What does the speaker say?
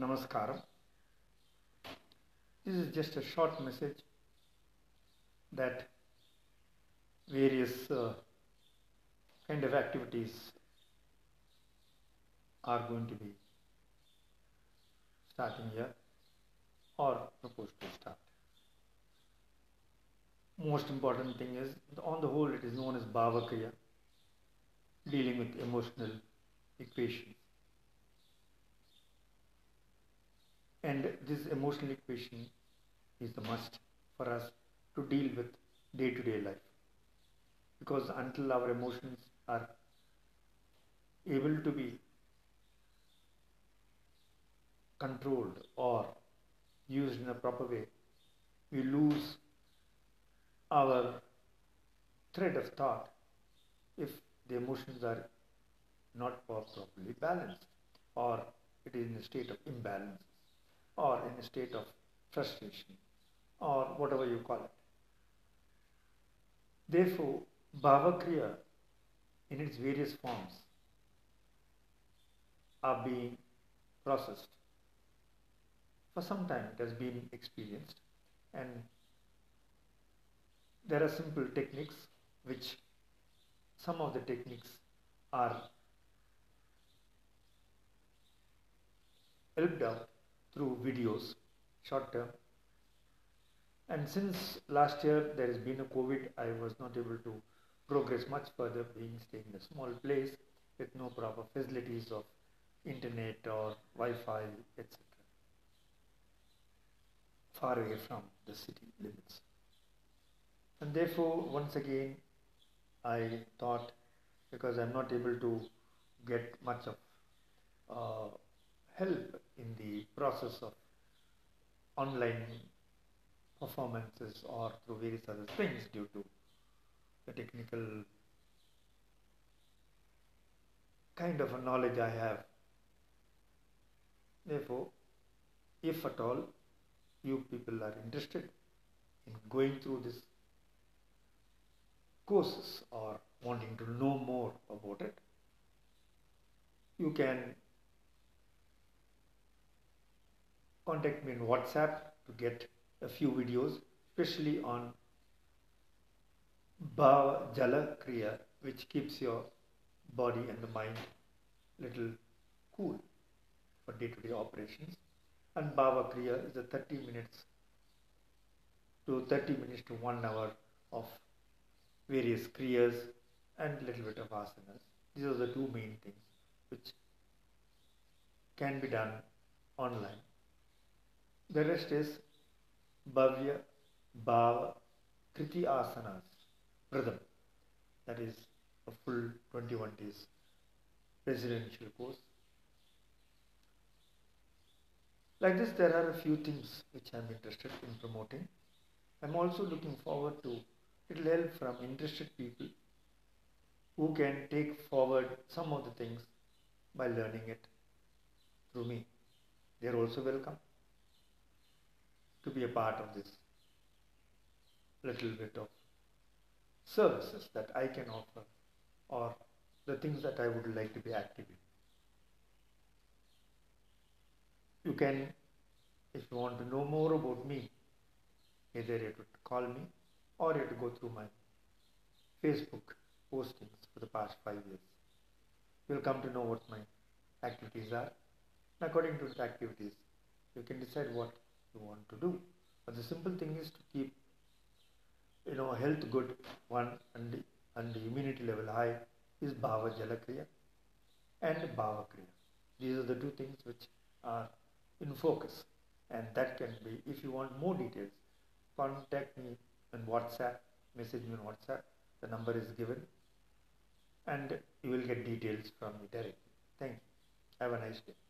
Namaskaram. This is just a short message that various kind of activities are going to be starting here or proposed to start. Most important thing is, on the whole, it is known as Bhava Kriya, dealing with emotional equations. And this emotional equation is the must for us to deal with day-to-day life. Because until our emotions are able to be controlled or used in a proper way, we lose our thread of thought if the emotions are not properly balanced, or it is in a state of imbalance, or in a state of frustration, or whatever you call it. Therefore, Bhava Kriya in its various forms are being processed. For some time it has been experienced, and there are simple techniques, which some of the techniques are helped out through videos, short term. And since last year there has been a COVID, I was not able to progress much further, being staying in a small place with no proper facilities of internet or Wi-Fi, etc. Far away from the city limits. And therefore, once again, I thought, because I am not able to get much of help in the process of online performances or through various other things due to the technical kind of a knowledge I have. Therefore, if at all you people are interested in going through this courses or wanting to know more about it, you can contact me in WhatsApp to get a few videos, especially on Bhava Jala Kriya, which keeps your body and the mind little cool for day-to-day operations. And Bhava Kriya is a 30 minutes to 1 hour of various Kriyas and little bit of Asanas. These are the two main things which can be done online. The rest is Bhavya, Bhava, Kriti Asanas, Pradham. That is a full 21 days residential course. Like this, there are a few things which I am interested in promoting. I am also looking forward to little help from interested people who can take forward some of the things by learning it through me. They are also welcome to be a part of this little bit of services that I can offer, or the things that I would like to be active in. You can, if you want to know more about me, either you could call me or you have to go through my Facebook postings for the past 5 years. You will come to know what my activities are, and according to the activities, you can decide what you want to do. But the simple thing is to keep health good, one, and the immunity level high is Bhava Jala Kriya and Bhava Kriya. These are the two things which are in focus, and that can be, if you want more details, contact me and WhatsApp, message me on WhatsApp, the number is given, and you will get details from me directly. Thank you. Have a nice day.